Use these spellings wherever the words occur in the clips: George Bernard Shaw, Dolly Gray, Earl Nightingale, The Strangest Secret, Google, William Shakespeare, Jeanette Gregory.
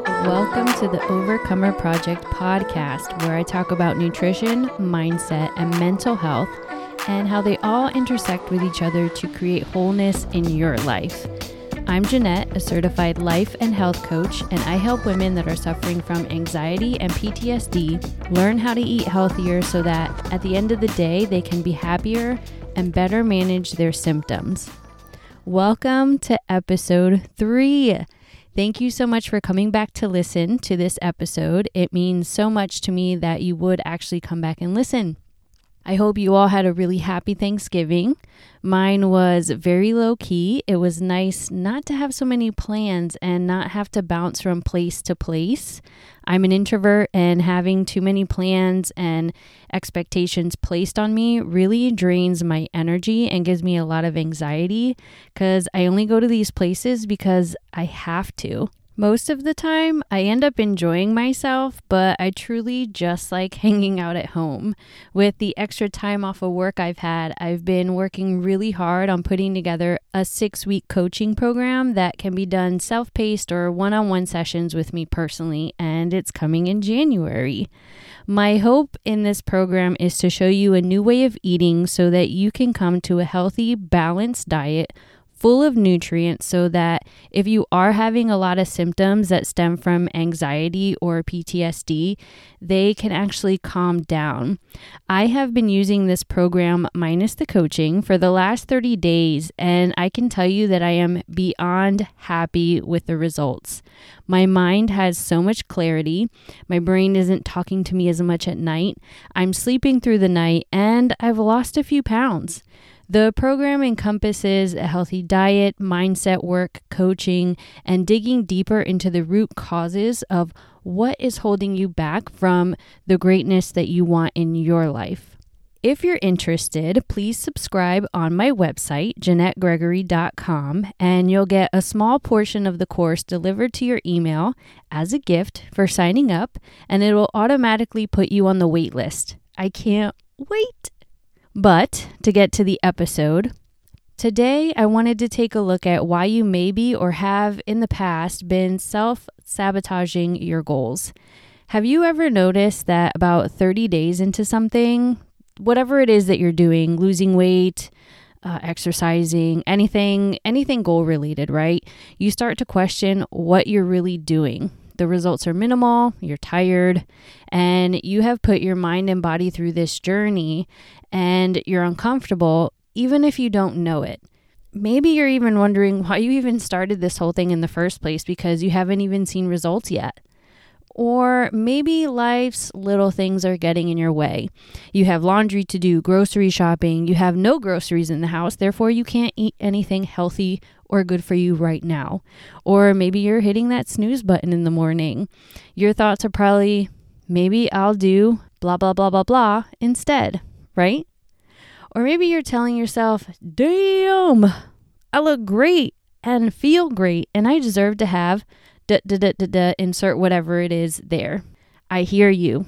everybody. Welcome to the Overcomer Project podcast, where I talk about nutrition, mindset, and mental health, and how they all intersect with each other to create wholeness in your life. I'm Jeanette, a certified life and health coach, and I help women that are suffering from anxiety and PTSD learn how to eat healthier so that at the end of the day, they can be happier and better manage their symptoms. Welcome to episode 3. Thank you so much for coming back to listen to this episode. It means so much to me that you would actually come back and listen. I hope you all had a really happy Thanksgiving. Mine was very low key. It was nice not to have so many plans and not have to bounce from place to place. I'm an introvert, and having too many plans and expectations placed on me really drains my energy and gives me a lot of anxiety because I only go to these places because I have to. Most of the time, I end up enjoying myself, but I truly just like hanging out at home. With the extra time off of work I've had, I've been working really hard on putting together a 6-week coaching program that can be done self-paced or one-on-one sessions with me personally, and it's coming in January. My hope in this program is to show you a new way of eating so that you can come to a healthy, balanced diet full of nutrients, so that if you are having a lot of symptoms that stem from anxiety or PTSD, they can actually calm down. I have been using this program minus the coaching for the last 30 days, and I can tell you that I am beyond happy with the results. My mind has so much clarity. My brain isn't talking to me as much at night. I'm sleeping through the night, and I've lost a few pounds. The program encompasses a healthy diet, mindset work, coaching, and digging deeper into the root causes of what is holding you back from the greatness that you want in your life. If you're interested, please subscribe on my website, JeanetteGregory.com, and you'll get a small portion of the course delivered to your email as a gift for signing up, and it will automatically put you on the wait list. I can't wait! But to get to the episode, today I wanted to take a look at why you maybe or have in the past been self-sabotaging your goals. Have you ever noticed that about 30 days into something, whatever it is that you're doing, losing weight, exercising, anything goal related, right? You start to question what you're really doing. The results are minimal, you're tired, and you have put your mind and body through this journey, and you're uncomfortable even if you don't know it. Maybe you're even wondering why you even started this whole thing in the first place because you haven't even seen results yet. Or maybe life's little things are getting in your way. You have laundry to do, grocery shopping, you have no groceries in the house, therefore you can't eat anything healthy or good for you right now. Or maybe you're hitting that snooze button in the morning. Your thoughts are probably, maybe I'll do blah, blah, blah, blah, blah instead, right? Or maybe you're telling yourself, damn, I look great and feel great and I deserve to have insert whatever it is there. I hear you.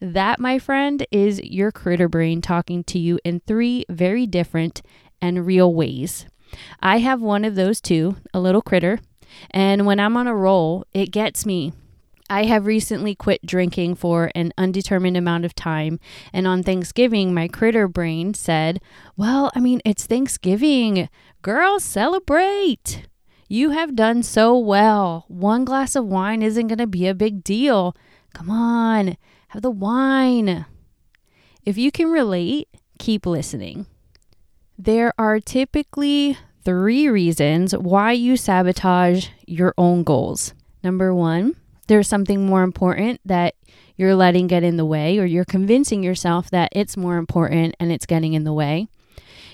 That, my friend, is your critter brain talking to you in 3 very different and real ways. I have one of those too, a little critter, and when I'm on a roll, it gets me. I have recently quit drinking for an undetermined amount of time, and on Thanksgiving, my critter brain said, well, I mean, it's Thanksgiving. Girl, celebrate. You have done so well. One glass of wine isn't going to be a big deal. Come on, have the wine. If you can relate, keep listening. There are typically 3 reasons why you sabotage your own goals. Number 1, there's something more important that you're letting get in the way, or you're convincing yourself that it's more important and it's getting in the way.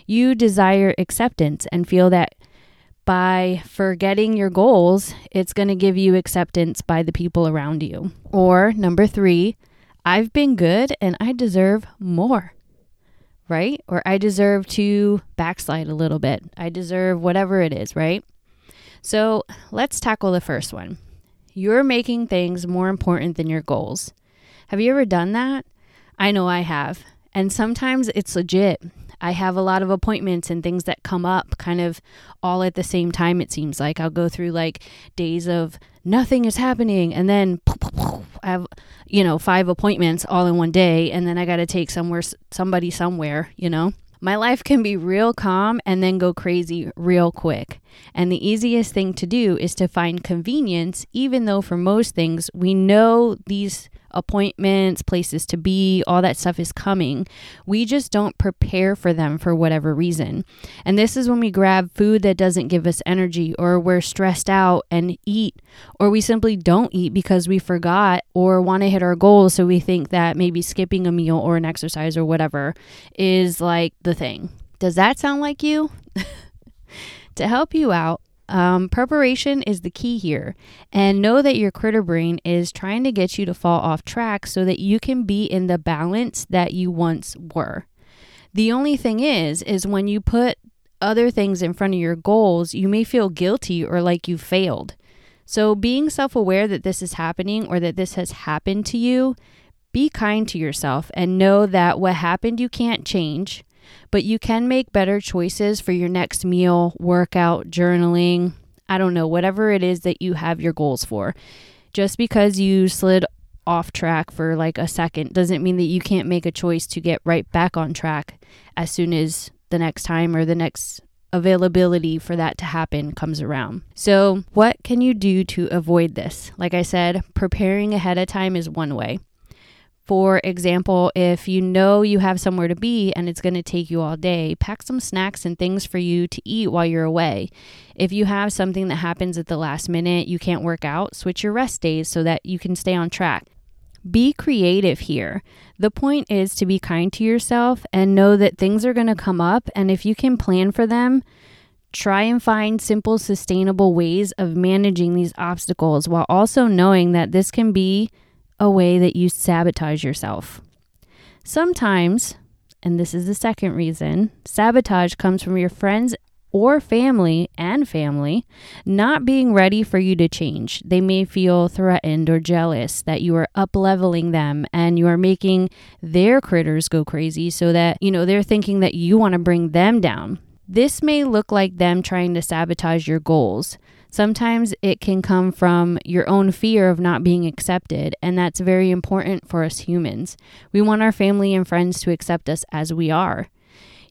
You desire acceptance and feel that by forgetting your goals, it's going to give you acceptance by the people around you. Or number 3, I've been good and I deserve more, right? Or I deserve to backslide a little bit. I deserve whatever it is, right? So let's tackle the first one. You're making things more important than your goals. Have you ever done that? I know I have. And sometimes it's legit. I have a lot of appointments and things that come up kind of all at the same time. It seems like I'll go through like days of nothing is happening, and then I have, 5 appointments all in one day, and then I got to take somebody somewhere, My life can be real calm and then go crazy real quick. And the easiest thing to do is to find convenience, even though for most things, we know these appointments, places to be, all that stuff is coming. We just don't prepare for them for whatever reason. And this is when we grab food that doesn't give us energy, or we're stressed out and eat, or we simply don't eat because we forgot or want to hit our goals. So we think that maybe skipping a meal or an exercise or whatever is like the thing. Does that sound like you? To help you out, preparation is the key here, and know that your critter brain is trying to get you to fall off track so that you can be in the balance that you once were. The only thing is when you put other things in front of your goals, you may feel guilty or like you failed. So being self-aware that this is happening or that this has happened to you, be kind to yourself and know that what happened you can't change. But you can make better choices for your next meal, workout, journaling, I don't know, whatever it is that you have your goals for. Just because you slid off track for like a second doesn't mean that you can't make a choice to get right back on track as soon as the next time or the next availability for that to happen comes around. So what can you do to avoid this? Like I said, preparing ahead of time is one way. For example, if you know you have somewhere to be and it's going to take you all day, pack some snacks and things for you to eat while you're away. If you have something that happens at the last minute, you can't work out, switch your rest days so that you can stay on track. Be creative here. The point is to be kind to yourself and know that things are going to come up, and if you can plan for them, try and find simple, sustainable ways of managing these obstacles while also knowing that this can be a way that you sabotage yourself. Sometimes, and this is the second reason, sabotage comes from your friends or family not being ready for you to change. They may feel threatened or jealous that you are up-leveling them and you are making their critters go crazy so that, they're thinking that you want to bring them down. This may look like them trying to sabotage your goals. Sometimes it can come from your own fear of not being accepted, and that's very important for us humans. We want our family and friends to accept us as we are.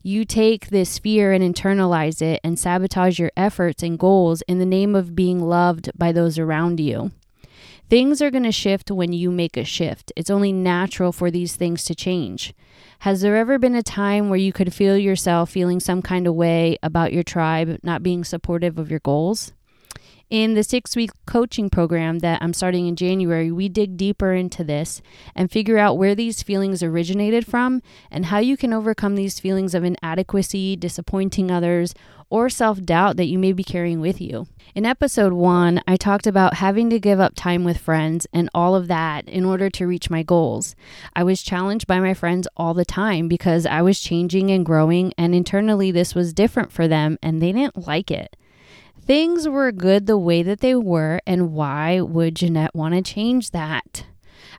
You take this fear and internalize it and sabotage your efforts and goals in the name of being loved by those around you. Things are going to shift when you make a shift. It's only natural for these things to change. Has there ever been a time where you could feel yourself feeling some kind of way about your tribe not being supportive of your goals? In the 6-week coaching program that I'm starting in January, we dig deeper into this and figure out where these feelings originated from and how you can overcome these feelings of inadequacy, disappointing others, or self-doubt that you may be carrying with you. In episode 1, I talked about having to give up time with friends and all of that in order to reach my goals. I was challenged by my friends all the time because I was changing and growing, and internally this was different for them and they didn't like it. Things were good the way that they were, and why would Jeanette want to change that?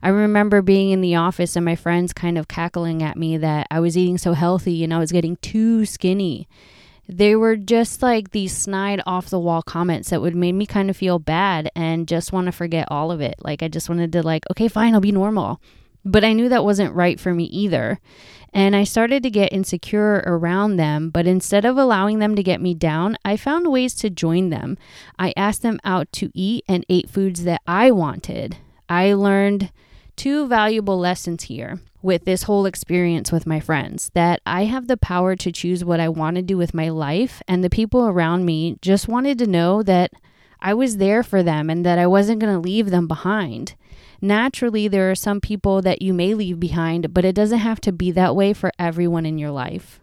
I remember being in the office and my friends kind of cackling at me that I was eating so healthy and I was getting too skinny. They were just like these snide, off-the-wall comments that would make me kind of feel bad and just want to forget all of it. Like I just wanted to okay, fine, I'll be normal. But I knew that wasn't right for me either. And I started to get insecure around them, but instead of allowing them to get me down, I found ways to join them. I asked them out to eat and ate foods that I wanted. I learned 2 valuable lessons here with this whole experience with my friends, that I have the power to choose what I want to do with my life, and the people around me just wanted to know that I was there for them and that I wasn't going to leave them behind. Naturally, there are some people that you may leave behind, but it doesn't have to be that way for everyone in your life.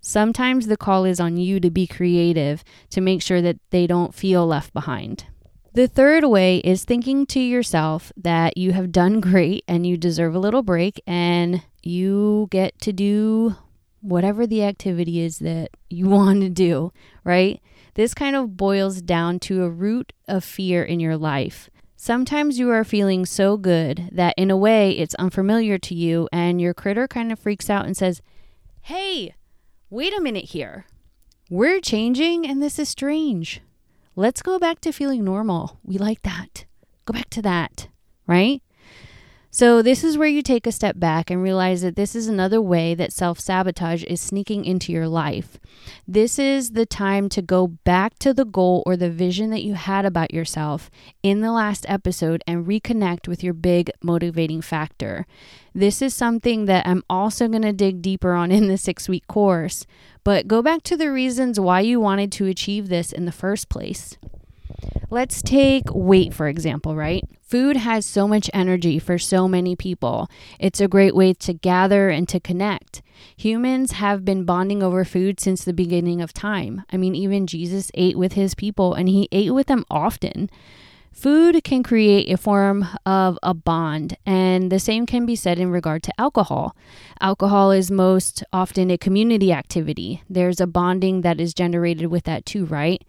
Sometimes the call is on you to be creative to make sure that they don't feel left behind. The third way is thinking to yourself that you have done great and you deserve a little break, and you get to do whatever the activity is that you want to do, right? This kind of boils down to a root of fear in your life. Sometimes you are feeling so good that in a way it's unfamiliar to you, and your critter kind of freaks out and says, "Hey, wait a minute here. We're changing and this is strange. Let's go back to feeling normal. We like that. Go back to that, right? So this is where you take a step back and realize that this is another way that self-sabotage is sneaking into your life. This is the time to go back to the goal or the vision that you had about yourself in the last episode and reconnect with your big motivating factor. This is something that I'm also going to dig deeper on in the 6-week course, but go back to the reasons why you wanted to achieve this in the first place. Let's take weight, for example, right? Food has so much energy for so many people. It's a great way to gather and to connect. Humans have been bonding over food since the beginning of time. I mean, even Jesus ate with his people and he ate with them often. Food can create a form of a bond, and the same can be said in regard to alcohol. Alcohol is most often a community activity. There's a bonding that is generated with that too, right?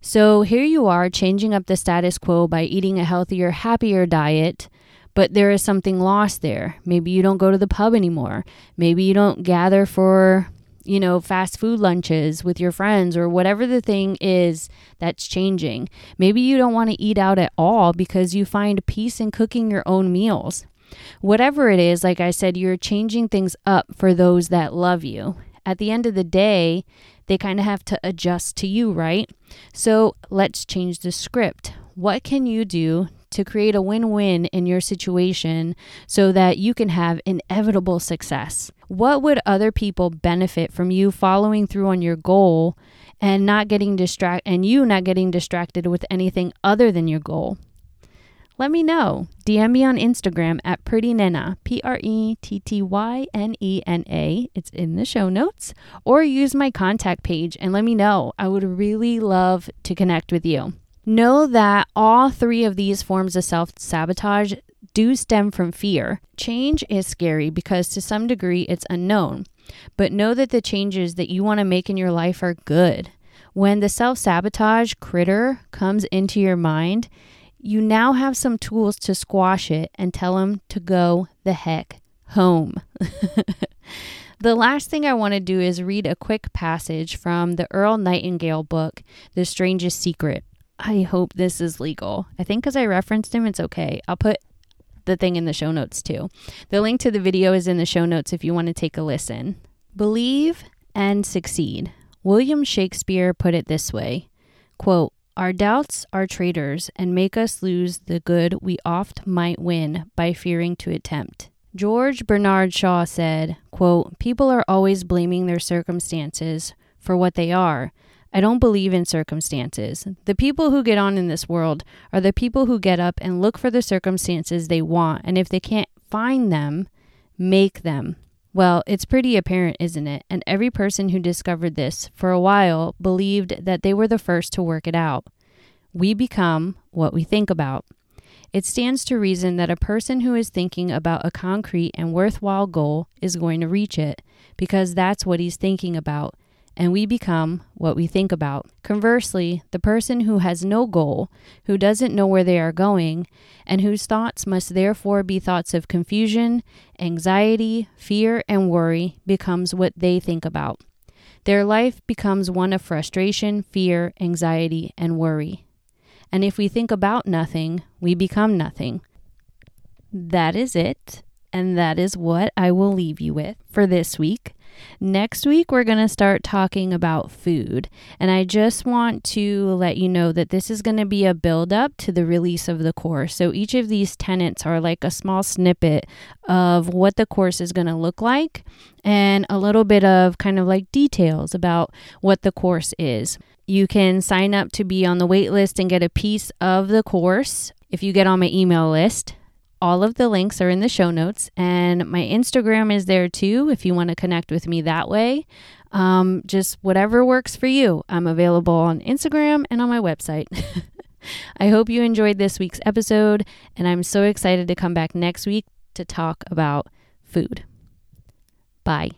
So here you are changing up the status quo by eating a healthier, happier diet, but there is something lost there. Maybe you don't go to the pub anymore. Maybe you don't gather for, fast food lunches with your friends or whatever the thing is that's changing. Maybe you don't want to eat out at all because you find peace in cooking your own meals. Whatever it is, like I said, you're changing things up for those that love you. At the end of the day, they kind of have to adjust to you, right? So let's change the script. What can you do to create a win-win in your situation so that you can have inevitable success? What would other people benefit from you following through on your goal and not getting distracted with anything other than your goal? Let me know. DM me on Instagram at prettynena, prettynena. It's in the show notes. Or use my contact page and let me know. I would really love to connect with you. Know that all three of these forms of self-sabotage do stem from fear. Change is scary because to some degree it's unknown, but know that the changes that you want to make in your life are good. When the self-sabotage critter comes into your mind, you now have some tools to squash it and tell them to go the heck home. The last thing I want to do is read a quick passage from the Earl Nightingale book, The Strangest Secret. I hope this is legal. I think because I referenced him, it's okay. I'll put the thing in the show notes too. The link to the video is in the show notes if you want to take a listen. Believe and succeed. William Shakespeare put it this way, quote, "Our doubts are traitors and make us lose the good we oft might win by fearing to attempt." George Bernard Shaw said, quote, "People are always blaming their circumstances for what they are. I don't believe in circumstances. The people who get on in this world are the people who get up and look for the circumstances they want, and if they can't find them, make them." Well, it's pretty apparent, isn't it? And every person who discovered this for a while believed that they were the first to work it out. We become what we think about. It stands to reason that a person who is thinking about a concrete and worthwhile goal is going to reach it, because that's what he's thinking about. And we become what we think about. Conversely, the person who has no goal, who doesn't know where they are going, and whose thoughts must therefore be thoughts of confusion, anxiety, fear, and worry, becomes what they think about. Their life becomes one of frustration, fear, anxiety, and worry. And if we think about nothing, we become nothing. That is it. And that is what I will leave you with for this week. Next week, we're going to start talking about food. And I just want to let you know that this is going to be a build up to the release of the course. So each of these tenets are like a small snippet of what the course is going to look like and a little bit of kind of like details about what the course is. You can sign up to be on the wait list and get a piece of the course if you get on my email list. All of the links are in the show notes, and my Instagram is there too if you want to connect with me that way. Just whatever works for you. I'm available on Instagram and on my website. I hope you enjoyed this week's episode, and I'm so excited to come back next week to talk about food. Bye.